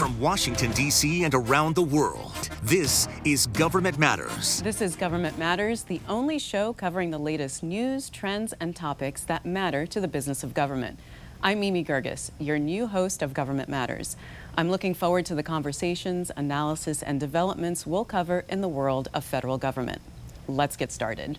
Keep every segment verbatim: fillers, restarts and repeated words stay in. From Washington, D C and around the world, this is Government Matters. This is Government Matters, the only show covering the latest news, trends, and topics that matter to the business of government. I'm Mimi Gerges, your new host of Government Matters. I'm looking forward to the conversations, analysis, and developments we'll cover in the world of federal government. Let's get started.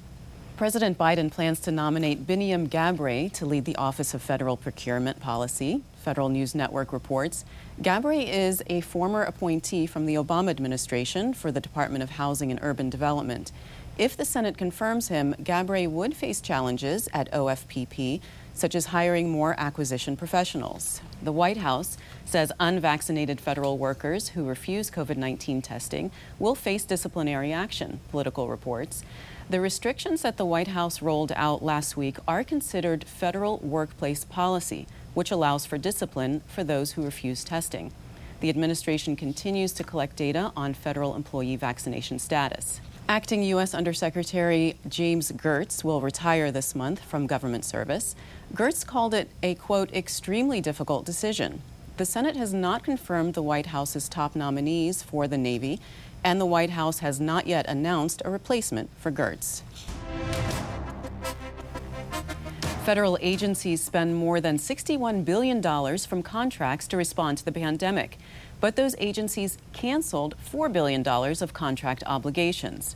President Biden plans to nominate Biniam Gabre to lead the Office of Federal Procurement Policy. Federal News Network reports Gabre is a former appointee from the Obama administration for the Department of Housing and Urban Development. If the Senate confirms him, Gabre would face challenges at O F P P, such as hiring more acquisition professionals. The White House says unvaccinated federal workers who refuse COVID nineteen testing will face disciplinary action, Political reports. The restrictions that the White House rolled out last week are considered federal workplace policy, which allows for discipline for those who refuse testing. The administration continues to collect data on federal employee vaccination status. Acting U S Undersecretary James Gertz will retire this month from government service. Gertz called it a, quote, extremely difficult decision. The Senate has not confirmed the White House's top nominees for the Navy, and the White House has not yet announced a replacement for Gertz. Federal agencies spend more than sixty-one billion dollars from contracts to respond to the pandemic, but those agencies canceled four billion dollars of contract obligations.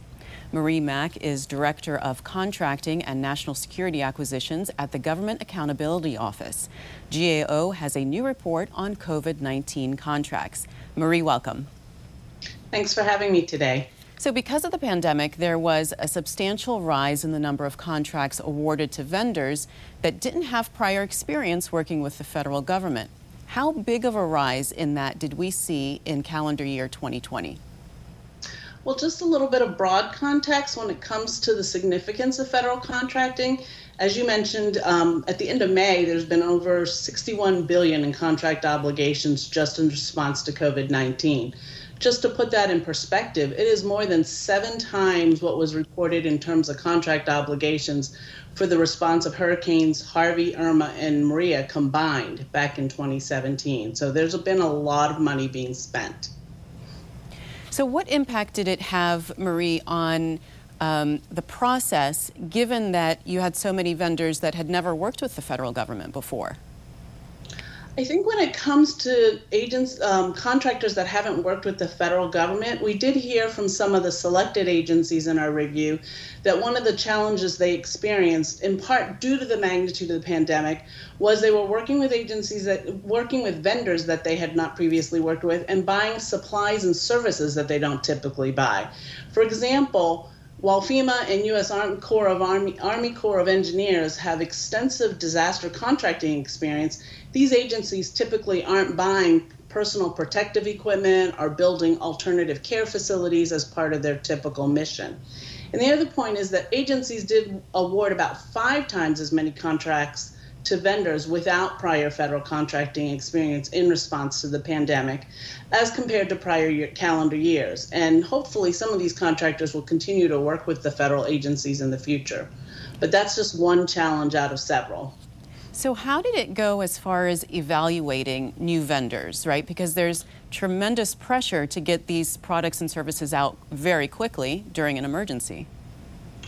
Marie Mack is Director of Contracting and National Security Acquisitions at the Government Accountability Office. G A O has a new report on COVID nineteen contracts. Marie, welcome. Thanks for having me today. So because of the pandemic, there was a substantial rise in the number of contracts awarded to vendors that didn't have prior experience working with the federal government. How big of a rise in that did we see in calendar year twenty twenty? Well, just a little bit of broad context when it comes to the significance of federal contracting. As you mentioned, um, at the end of May, there's been over sixty-one billion dollars in contract obligations just in response to COVID nineteen. Just to put that in perspective, it is more than seven times what was reported in terms of contract obligations for the response of hurricanes Harvey, Irma, and Maria combined back in twenty seventeen. So there's been a lot of money being spent. So what impact did it have, Marie, on um, the process, given that you had so many vendors that had never worked with the federal government before? I think when it comes to agents, um, contractors that haven't worked with the federal government, we did hear from some of the selected agencies in our review that one of the challenges they experienced, in part due to the magnitude of the pandemic, was they were working with agencies that working with vendors that they had not previously worked with and buying supplies and services that they don't typically buy. For example, while FEMA and U S Army Corps of Army, Army Corps of Engineers have extensive disaster contracting experience, these agencies typically aren't buying personal protective equipment or building alternative care facilities as part of their typical mission. And the other point is that agencies did award about five times as many contracts to vendors without prior federal contracting experience in response to the pandemic as compared to prior year, calendar years. And hopefully some of these contractors will continue to work with the federal agencies in the future. But that's just one challenge out of several. So how did it go as far as evaluating new vendors, right? Because there's tremendous pressure to get these products and services out very quickly during an emergency.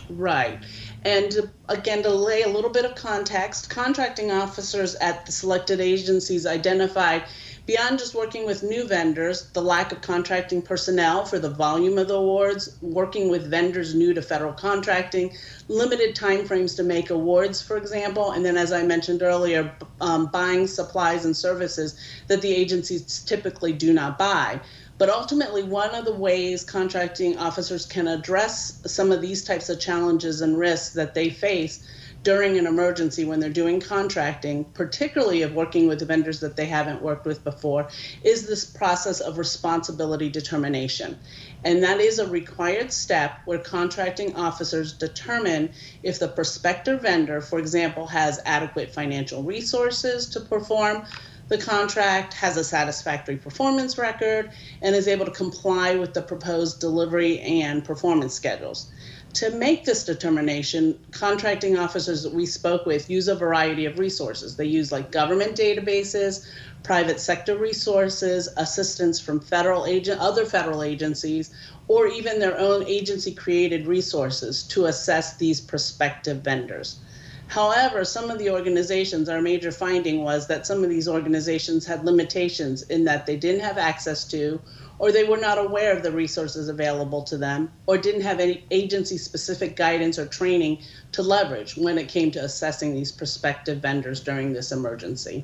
Right. And again, to lay a little bit of context, contracting officers at the selected agencies identified, beyond just working with new vendors, the lack of contracting personnel for the volume of the awards, working with vendors new to federal contracting, limited timeframes to make awards, for example, and then, as I mentioned earlier, um, buying supplies and services that the agencies typically do not buy. But ultimately, one of the ways contracting officers can address some of these types of challenges and risks that they face during an emergency when they're doing contracting, particularly of working with the vendors that they haven't worked with before, is this process of responsibility determination. And that is a required step where contracting officers determine if the prospective vendor, for example, has adequate financial resources to perform the contract, has a satisfactory performance record, and is able to comply with the proposed delivery and performance schedules. To make this determination, contracting officers that we spoke with use a variety of resources. They use like government databases, private sector resources, assistance from federal agent, other federal agencies, or even their own agency-created resources to assess these prospective vendors. However, some of the organizations, our major finding was that some of these organizations had limitations in that they didn't have access to, or they were not aware of the resources available to them, or didn't have any agency-specific guidance or training to leverage when it came to assessing these prospective vendors during this emergency.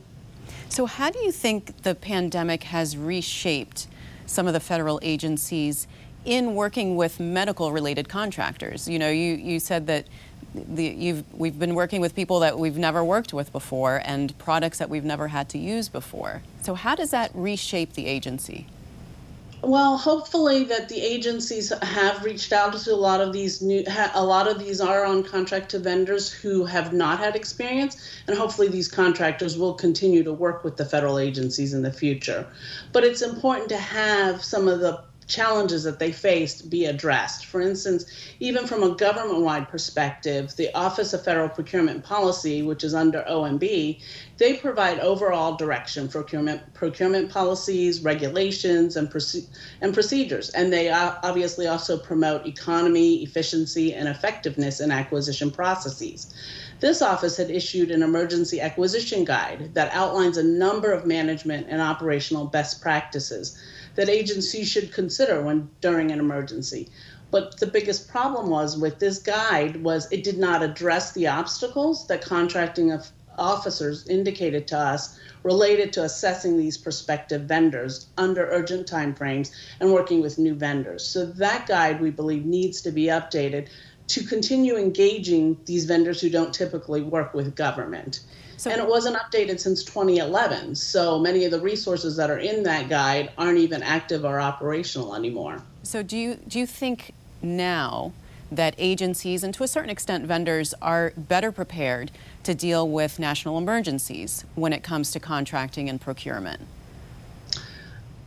So how do you think the pandemic has reshaped some of the federal agencies in working with medical-related contractors? You know, you, you said that The, you've, we've been working with people that we've never worked with before and products that we've never had to use before. So how does that reshape the agency? Well, hopefully that the agencies have reached out to a lot of these new, a lot of these are on contract to vendors who have not had experience, and hopefully these contractors will continue to work with the federal agencies in the future. But it's important to have some of the challenges that they faced be addressed. For instance, even from a government-wide perspective, the Office of Federal Procurement Policy, which is under O M B, they provide overall direction for procurement, procurement policies, regulations, and, proce- and procedures. And they obviously also promote economy, efficiency, and effectiveness in acquisition processes. This office had issued an emergency acquisition guide that outlines a number of management and operational best practices that agencies should consider when during an emergency. But the biggest problem was with this guide was it did not address the obstacles that contracting of officers indicated to us related to assessing these prospective vendors under urgent timeframes and working with new vendors. So that guide, we believe, needs to be updated to continue engaging these vendors who don't typically work with government. So, and it wasn't updated since twenty eleven, so many of the resources that are in that guide aren't even active or operational anymore. So do you do you think now that agencies, and to a certain extent vendors, are better prepared to deal with national emergencies when it comes to contracting and procurement?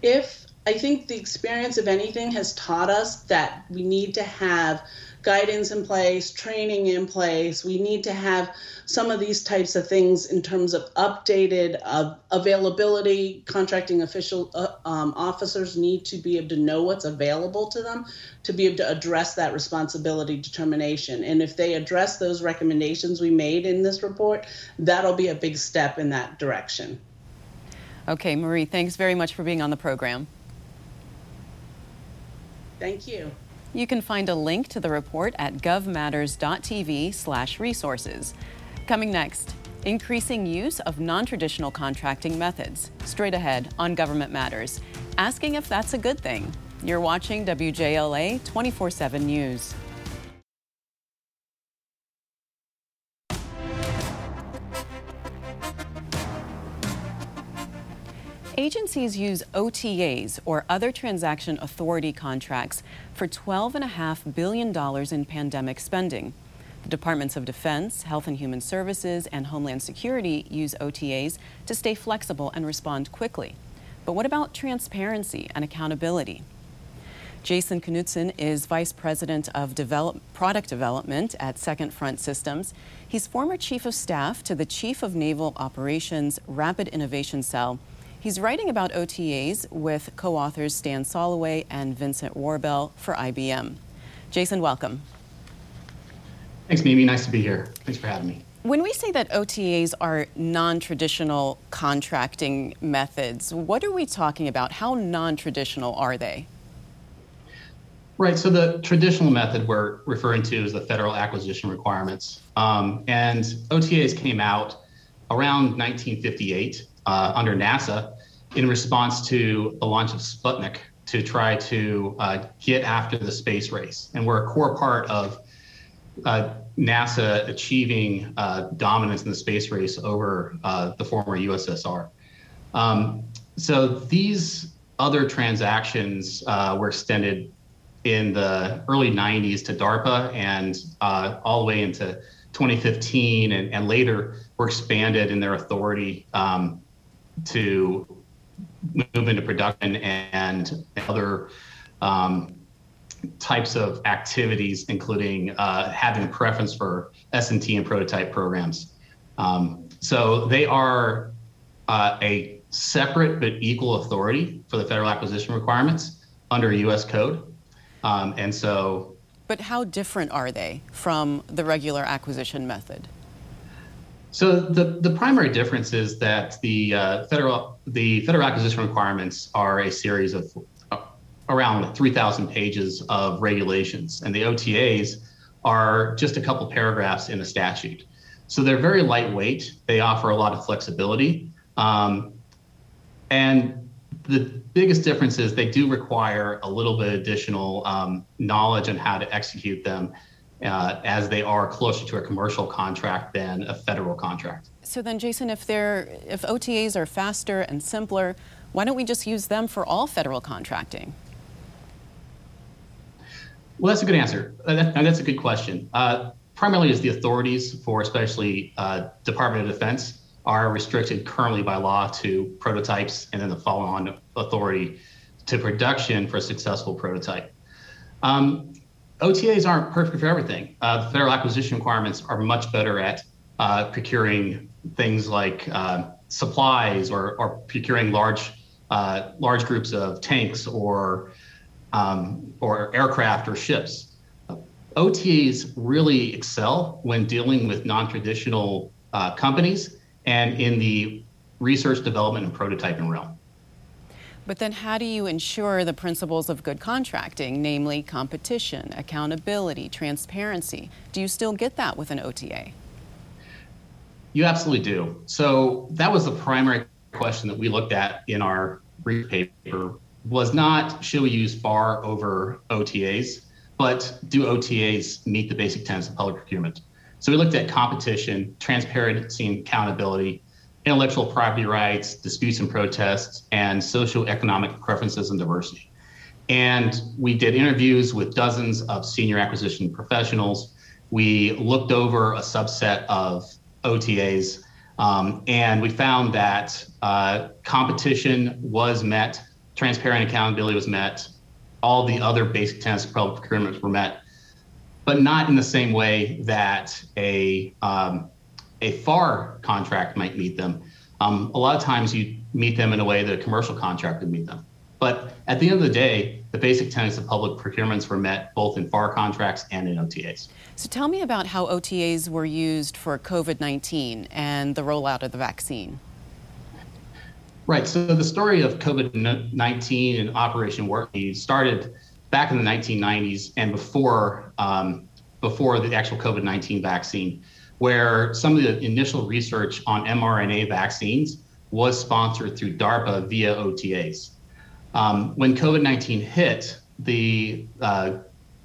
If I think the experience of anything has taught us that we need to have guidance in place, training in place. We need to have some of these types of things in terms of updated uh, availability. Contracting official uh, um, officers need to be able to know what's available to them to be able to address that responsibility determination. And if they address those recommendations we made in this report, that'll be a big step in that direction. Okay, Marie, thanks very much for being on the program. Thank you. You can find a link to the report at govmatters dot t v slash resources. Coming next, increasing use of non-traditional contracting methods. Straight ahead on Government Matters, asking if that's a good thing. You're watching W J L A twenty-four seven News. Agencies use O T As, or Other Transaction Authority contracts, for twelve point five billion dollars in pandemic spending. The Departments of Defense, Health and Human Services, and Homeland Security use O T As to stay flexible and respond quickly. But what about transparency and accountability? Jason Knudson is Vice President of Develop- Product Development at Second Front Systems. He's former Chief of Staff to the Chief of Naval Operations Rapid Innovation Cell. He's writing about O T As with co-authors Stan Soloway and Vincent Warbell for I B M. Jason, welcome. Thanks, Mimi. Nice to be here. Thanks for having me. When we say that O T As are non-traditional contracting methods, what are we talking about? How non-traditional are they? Right. So the traditional method we're referring to is the federal acquisition requirements. Um, and O T As came out around nineteen fifty-eight. Uh, under NASA in response to the launch of Sputnik to try to uh, get after the space race. And we're a core part of uh, NASA achieving uh, dominance in the space race over uh, the former U S S R. Um, so these other transactions uh, were extended in the early nineties to DARPA and uh, all the way into twenty fifteen and, and later were expanded in their authority um, to move into production and other um, types of activities, including uh, having preference for S and T and prototype programs. Um, so they are uh, a separate but equal authority for the federal acquisition requirements under U S code. Um, and so. But how different are they from the regular acquisition method? So the, the primary difference is that the uh, federal the federal acquisition requirements are a series of uh, around three thousand pages of regulations, and the O T As are just a couple paragraphs in a statute. So they're very lightweight. They offer a lot of flexibility. Um, and the biggest difference is they do require a little bit additional um, knowledge on how to execute them, Uh, as they are closer to a commercial contract than a federal contract. So then, Jason, if they're if O T As are faster and simpler, why don't we just use them for all federal contracting? Well, that's a good answer. That, that's a good question. Uh, primarily, is the authorities for especially uh, Department of Defense are restricted currently by law to prototypes and then the follow-on authority to production for a successful prototype. Um, O T As aren't perfect for everything. Uh, the federal acquisition requirements are much better at uh, procuring things like uh, supplies or, or procuring large uh, large groups of tanks or um, or aircraft or ships. O T As really excel when dealing with non-traditional uh, companies and in the research, development, and prototyping realm. But then how do you ensure the principles of good contracting, namely competition, accountability, transparency? Do you still get that with an O T A? You absolutely do. So that was the primary question that we looked at in our brief paper, was not should we use FAR over O T As, but do O T As meet the basic tenets of public procurement? So we looked at competition, transparency, and accountability, intellectual property rights, disputes and protests, and socioeconomic preferences and diversity. And we did interviews with dozens of senior acquisition professionals. We looked over a subset of O T As, um, and we found that uh, competition was met, transparent accountability was met, all the other basic tenets of public procurement were met, but not in the same way that a um, a FAR contract might meet them. Um, a lot of times you meet them in a way that a commercial contract would meet them. But at the end of the day, the basic tenets of public procurements were met both in FAR contracts and in O T As. So tell me about how O T As were used for covid nineteen and the rollout of the vaccine. Right, so the story of covid nineteen and Operation Warp Speed started back in the nineteen nineties and before, um, before the actual covid nineteen vaccine, where some of the initial research on mRNA vaccines was sponsored through DARPA via O T As. Um, when covid nineteen hit, the uh,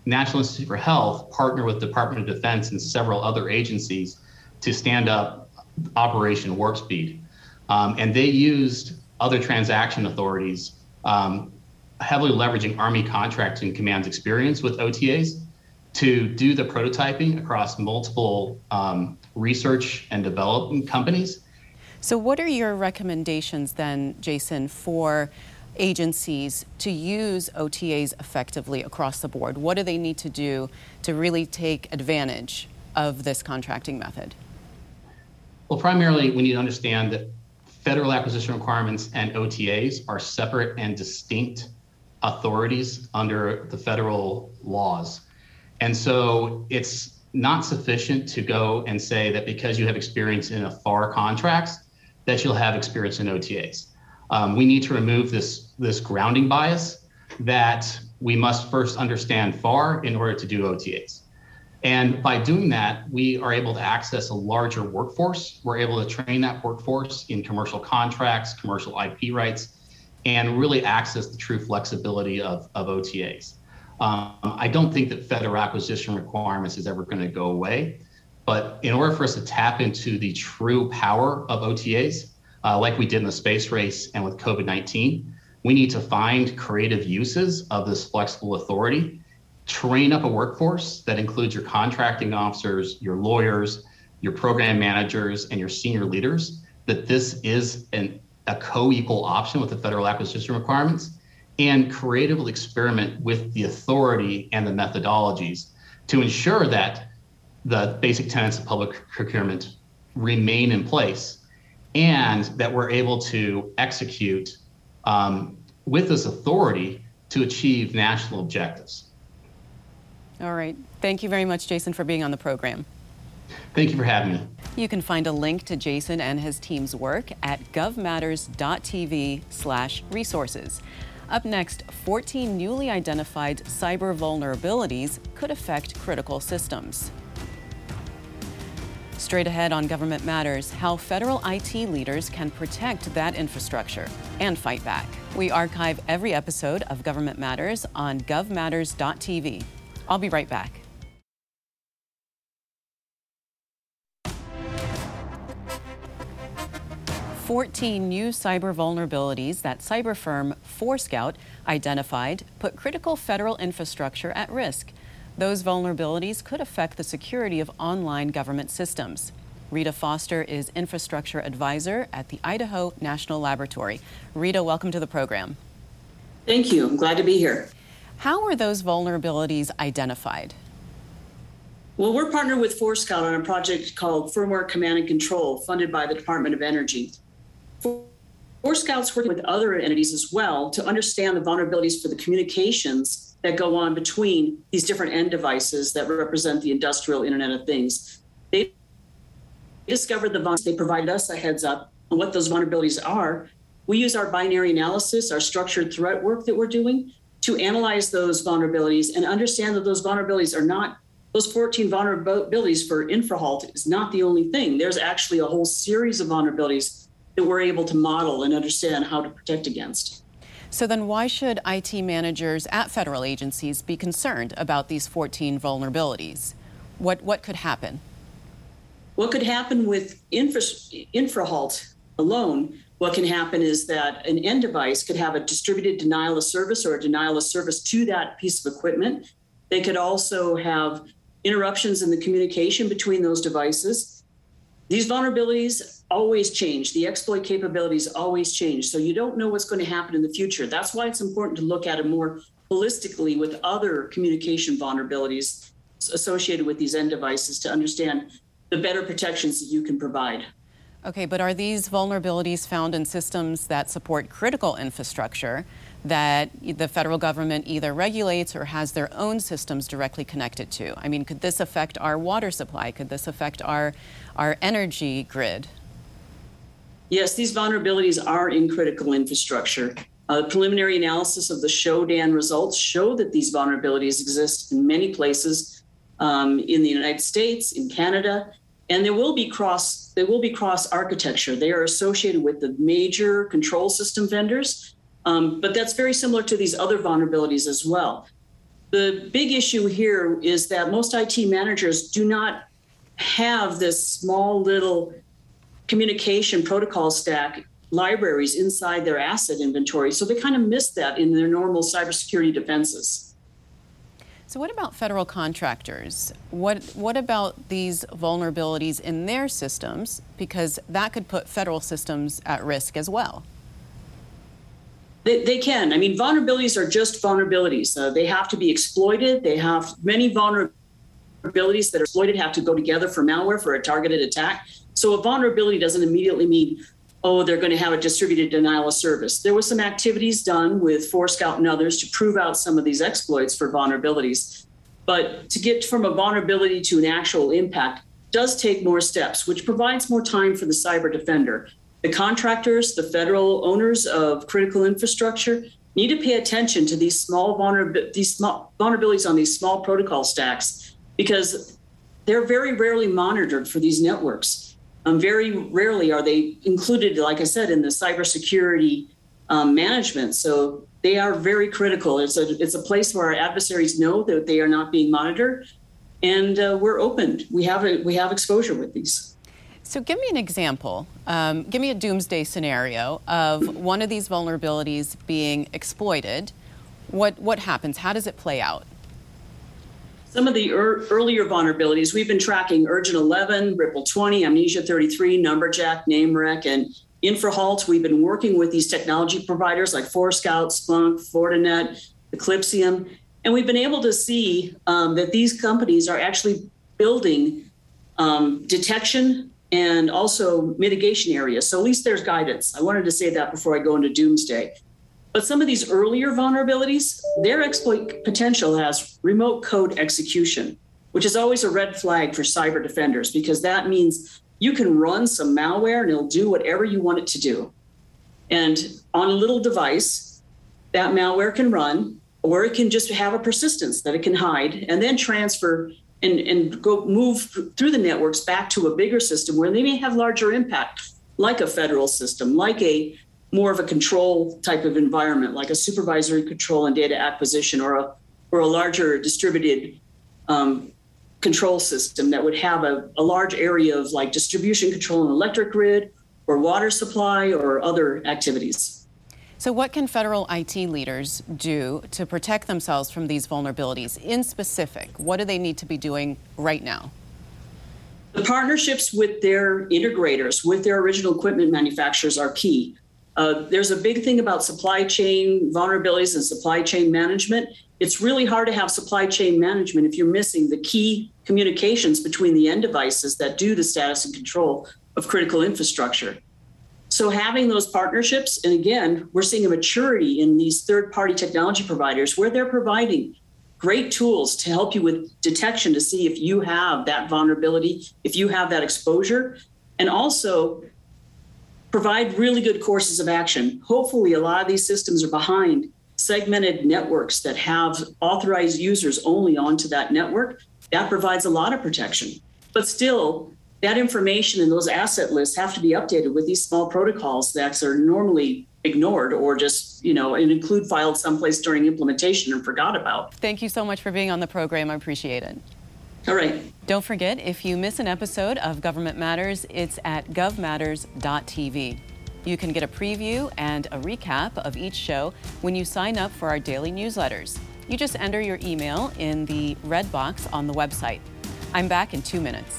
National Institute for Health partnered with the Department of Defense and several other agencies to stand up Operation Warp Speed. Um, and they used other transaction authorities, um, heavily leveraging Army Contracting Command's experience with O T As to do the prototyping across multiple um, research and development companies. So what are your recommendations then, Jason, for agencies to use O T As effectively across the board? What do they need to do to really take advantage of this contracting method? Well, primarily, we need to understand that federal acquisition requirements and O T As are separate and distinct authorities under the federal laws. And so it's not sufficient to go and say that because you have experience in a FAR contracts that you'll have experience in O T As. Um, we need to remove this, this grounding bias that we must first understand FAR in order to do O T As. And by doing that, we are able to access a larger workforce. We're able to train that workforce in commercial contracts, commercial I P rights, and really access the true flexibility of, of O T As. Um, I don't think that federal acquisition requirements is ever going to go away, but in order for us to tap into the true power of O T As, uh, like we did in the space race and with covid nineteen, we need to find creative uses of this flexible authority, train up a workforce that includes your contracting officers, your lawyers, your program managers, and your senior leaders, that this is an, a co-equal option with the federal acquisition requirements, and creatively experiment with the authority and the methodologies to ensure that the basic tenets of public procurement remain in place and that we're able to execute um, with this authority to achieve national objectives. All right. Thank you very much, Jason, for being on the program. Thank you for having me. You can find a link to Jason and his team's work at govmatters dot t v slash resources. Up next, fourteen newly identified cyber vulnerabilities could affect critical systems. Straight ahead on Government Matters, how federal I T leaders can protect that infrastructure and fight back. We archive every episode of Government Matters on govmatters dot t v. I'll be right back. fourteen new cyber vulnerabilities that cyber firm Forescout identified put critical federal infrastructure at risk. Those vulnerabilities could affect the security of online government systems. Rita Foster is infrastructure advisor at the Idaho National Laboratory. Rita, welcome to the program. Thank you. I'm glad to be here. How were those vulnerabilities identified? Well, we're partnered with Forescout on a project called Firmware Command and Control, funded by the Department of Energy. Forescout's working with other entities as well to understand the vulnerabilities for the communications that go on between these different end devices that represent the industrial Internet of Things. They discovered the vulnerabilities. They provided us a heads up on what those vulnerabilities are. We use our binary analysis, our structured threat work that we're doing, to analyze those vulnerabilities and understand that those vulnerabilities are not, those fourteen vulnerabilities for InfraHalt is not the only thing. There's actually a whole series of vulnerabilities that we're able to model and understand how to protect against. So then why should I T managers at federal agencies be concerned about these fourteen vulnerabilities? What what could happen? What could happen with infra, InfraHalt alone, what can happen is that an end device could have a distributed denial of service or a denial of service to that piece of equipment. They could also have interruptions in the communication between those devices. These vulnerabilities always change. The exploit capabilities always change. So you don't know what's going to happen in the future. That's why it's important to look at it more holistically with other communication vulnerabilities associated with these end devices to understand the better protections that you can provide. Okay, but are these vulnerabilities found in systems that support critical infrastructure that the federal government either regulates or has their own systems directly connected to? I mean, could this affect our water supply? Could this affect our our energy grid? Yes, these vulnerabilities are in critical infrastructure. Uh, preliminary analysis of the Shodan results show that these vulnerabilities exist in many places um, in the United States, in Canada, and there will be cross, there will be cross architecture. They are associated with the major control system vendors. Um, but that's very similar to these other vulnerabilities as well. The big issue here is that most I T managers do not have this small little communication protocol stack libraries inside their asset inventory. So they kind of miss that in their normal cybersecurity defenses. So what about federal contractors? What, what about these vulnerabilities in their systems? Because that could put federal systems at risk as well. They, they can. I mean, vulnerabilities are just vulnerabilities. Uh, they have to be exploited. They have many vulnerabilities that are exploited have to go together for malware, for a targeted attack. So a vulnerability doesn't immediately mean, oh, they're going to have a distributed denial of service. There were some activities done with Forescout and others to prove out some of these exploits for vulnerabilities. But to get from a vulnerability to an actual impact does take more steps, which provides more time for the cyber defender. The contractors, the federal owners of critical infrastructure need to pay attention to these small, vulnerab- these small vulnerabilities on these small protocol stacks because they're very rarely monitored for these networks. Um, very rarely are they included, like I said, in the cybersecurity um, management. So they are very critical. It's a, it's a place where our adversaries know that they are not being monitored, and uh, we're open. We have a, we have exposure with these. So give me an example. Um, give me a doomsday scenario of one of these vulnerabilities being exploited. What what happens? How does it play out? Some of the er- earlier vulnerabilities we've been tracking: Urgent eleven, Ripple twenty, Amnesia thirty-three, Numberjack, Namewreck, and InfraHalt, we've been working with these technology providers like Forescout, Splunk, Fortinet, Eclipsium, and we've been able to see um, that these companies are actually building um, detection and also mitigation areas. So at least there's guidance. I wanted to say that before I go into doomsday. But some of these earlier vulnerabilities, their exploit potential has remote code execution, which is always a red flag for cyber defenders, because that means you can run some malware and it'll do whatever you want it to do. And on a little device, that malware can run, or it can just have a persistence that it can hide and then transfer and, and go move through the networks back to a bigger system where they may have larger impact, like a federal system, like a more of a control type of environment, like a supervisory control and data acquisition, or a or a larger distributed um, control system that would have a, a large area of like distribution control and electric grid or water supply or other activities. So what can federal I T leaders do to protect themselves from these vulnerabilities? In specific, what do they need to be doing right now? The partnerships with their integrators, with their original equipment manufacturers are key. Uh, there's a big thing about supply chain vulnerabilities and supply chain management. It's really hard to have supply chain management if you're missing the key communications between the end devices that do the status and control of critical infrastructure. So having those partnerships, and again, we're seeing a maturity in these third-party technology providers where they're providing great tools to help you with detection to see if you have that vulnerability, if you have that exposure, and also provide really good courses of action. Hopefully, a lot of these systems are behind segmented networks that have authorized users only onto that network. That provides a lot of protection. But still, that information and those asset lists have to be updated with these small protocols that are normally ignored or just, you know, and include filed someplace during implementation and forgot about. Thank you so much for being on the program. I appreciate it. All right. Don't forget, if you miss an episode of Government Matters, it's at gov matters dot t v. You can get a preview and a recap of each show when you sign up for our daily newsletters. You just enter your email in the red box on the website. I'm back in two minutes.